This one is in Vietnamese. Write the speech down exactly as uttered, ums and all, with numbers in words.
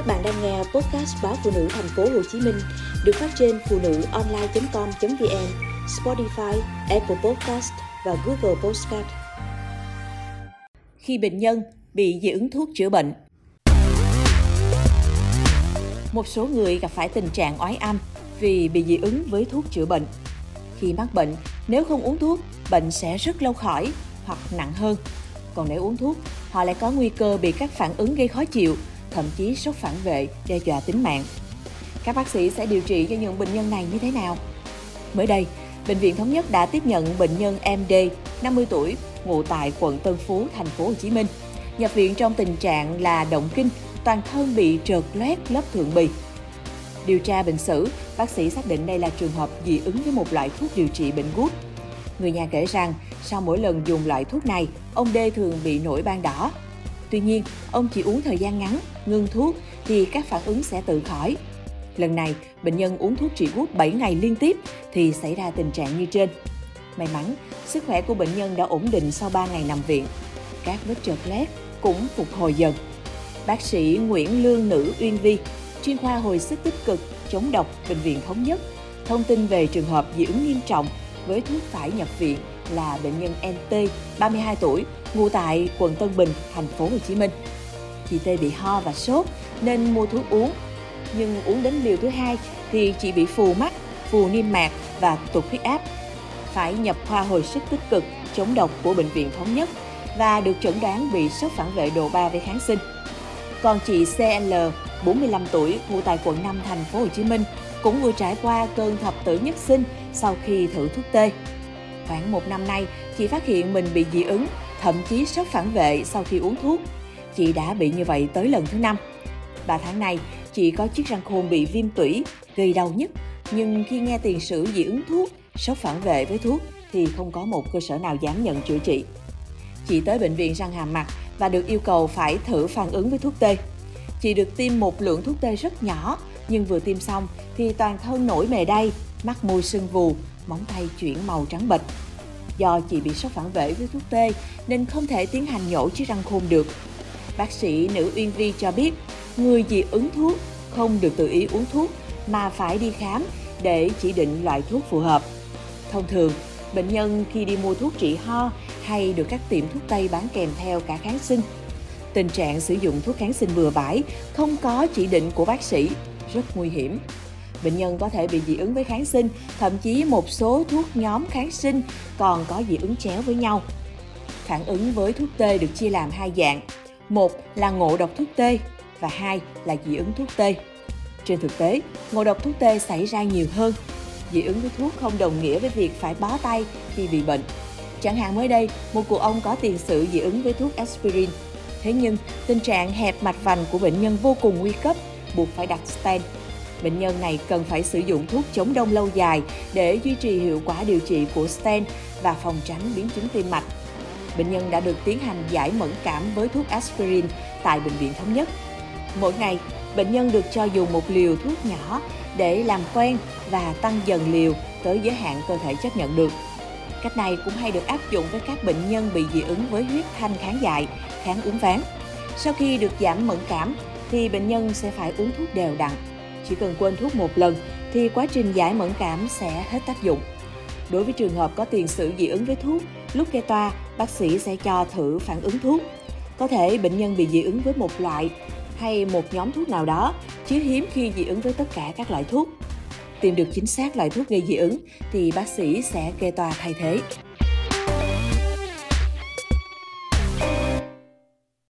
Các bạn đang nghe podcast báo Phụ Nữ Thành phố Hồ Chí Minh được phát trên phụ nữ online chấm com chấm vn, Spotify, Apple Podcast và Google Podcast. Khi bệnh nhân bị dị ứng thuốc chữa bệnh, một số người gặp phải tình trạng oái âm vì bị dị ứng với thuốc chữa bệnh. Khi mắc bệnh, nếu không uống thuốc, bệnh sẽ rất lâu khỏi hoặc nặng hơn. Còn nếu uống thuốc, họ lại có nguy cơ bị các phản ứng gây khó chịu, thậm chí sốc phản vệ, đe dọa tính mạng. Các bác sĩ sẽ điều trị cho những bệnh nhân này như thế nào? Mới đây, Bệnh viện Thống Nhất đã tiếp nhận bệnh nhân em đê, năm mươi tuổi, ngụ tại quận Tân Phú, thành phố Hồ Chí Minh, nhập viện trong tình trạng là động kinh, toàn thân bị trợt loét lớp thượng bì. Điều tra bệnh sử, bác sĩ xác định đây là trường hợp dị ứng với một loại thuốc điều trị bệnh gút. Người nhà kể rằng, sau mỗi lần dùng loại thuốc này, ông D thường bị nổi ban đỏ. Tuy nhiên, ông chỉ uống thời gian ngắn, ngưng thuốc thì các phản ứng sẽ tự khỏi. Lần này, bệnh nhân uống thuốc trị gút bảy ngày liên tiếp thì xảy ra tình trạng như trên. May mắn, sức khỏe của bệnh nhân đã ổn định sau ba ngày nằm viện. Các vết trợt loét cũng phục hồi dần. Bác sĩ Nguyễn Lương Nữ Uyên Vy, chuyên khoa hồi sức tích cực, chống độc, Bệnh viện Thống Nhất, thông tin về trường hợp dị ứng nghiêm trọng với thuốc phải nhập viện là bệnh nhân en tê, ba mươi hai tuổi, ngụ tại quận Tân Bình, thành phố Hồ Chí Minh. Chị T bị ho và sốt nên mua thuốc uống, nhưng uống đến liều thứ hai thì chị bị phù mắt, phù niêm mạc và tụt huyết áp. Phải nhập khoa hồi sức tích cực chống độc của Bệnh viện Thống Nhất và được chẩn đoán bị sốc phản vệ độ ba với kháng sinh. Còn chị xê lờ, bốn mươi lăm tuổi, ngụ tại quận năm, thành phố Hồ Chí Minh, cũng vừa trải qua cơn thập tử nhất sinh sau khi thử thuốc tê. Khoảng một năm nay, chị phát hiện mình bị dị ứng, thậm chí sốc phản vệ sau khi uống thuốc. Chị đã bị như vậy tới lần thứ năm. Ba tháng nay, chị có chiếc răng khôn bị viêm tủy, gây đau nhức, nhưng khi nghe tiền sử dị ứng thuốc, sốc phản vệ với thuốc thì không có một cơ sở nào dám nhận chữa trị. Chị tới bệnh viện răng hàm mặt và được yêu cầu phải thử phản ứng với thuốc tê. Chị được tiêm một lượng thuốc tê rất nhỏ, nhưng vừa tiêm xong thì toàn thân nổi mề đay, mắt môi sưng vù, móng tay chuyển màu trắng bệch. Do chị bị sốc phản vệ với thuốc tê nên không thể tiến hành nhổ chiếc răng khôn được. Bác sĩ Nữ Uyên Vy cho biết, người dị ứng thuốc không được tự ý uống thuốc mà phải đi khám để chỉ định loại thuốc phù hợp. Thông thường, bệnh nhân khi đi mua thuốc trị ho hay được các tiệm thuốc tây bán kèm theo cả kháng sinh. Tình trạng sử dụng thuốc kháng sinh bừa bãi, không có chỉ định của bác sĩ, rất nguy hiểm. Bệnh nhân có thể bị dị ứng với kháng sinh, thậm chí một số thuốc nhóm kháng sinh còn có dị ứng chéo với nhau. Phản ứng với thuốc tê được chia làm hai dạng. Một là ngộ độc thuốc tê và hai là dị ứng thuốc tê. Trên thực tế, ngộ độc thuốc tê xảy ra nhiều hơn. Dị ứng với thuốc không đồng nghĩa với việc phải bó tay khi bị bệnh. Chẳng hạn mới đây, một cụ ông có tiền sử dị ứng với thuốc aspirin. Thế nhưng, tình trạng hẹp mạch vành của bệnh nhân vô cùng nguy cấp, buộc phải đặt stent. Bệnh nhân này cần phải sử dụng thuốc chống đông lâu dài để duy trì hiệu quả điều trị của stent và phòng tránh biến chứng tim mạch. Bệnh nhân đã được tiến hành giải mẫn cảm với thuốc aspirin tại Bệnh viện Thống Nhất. Mỗi ngày, bệnh nhân được cho dùng một liều thuốc nhỏ để làm quen và tăng dần liều tới giới hạn cơ thể chấp nhận được. Cách này cũng hay được áp dụng với các bệnh nhân bị dị ứng với huyết thanh kháng dại, kháng uốn ván. Sau khi được giảm mẫn cảm thì bệnh nhân sẽ phải uống thuốc đều đặn. Chỉ cần quên thuốc một lần thì quá trình giải mẫn cảm sẽ hết tác dụng. Đối với trường hợp có tiền sử dị ứng với thuốc, lúc kê toa, bác sĩ sẽ cho thử phản ứng thuốc. Có thể bệnh nhân bị dị ứng với một loại hay một nhóm thuốc nào đó, chứ hiếm khi dị ứng với tất cả các loại thuốc. Tìm được chính xác loại thuốc gây dị ứng thì bác sĩ sẽ kê toa thay thế.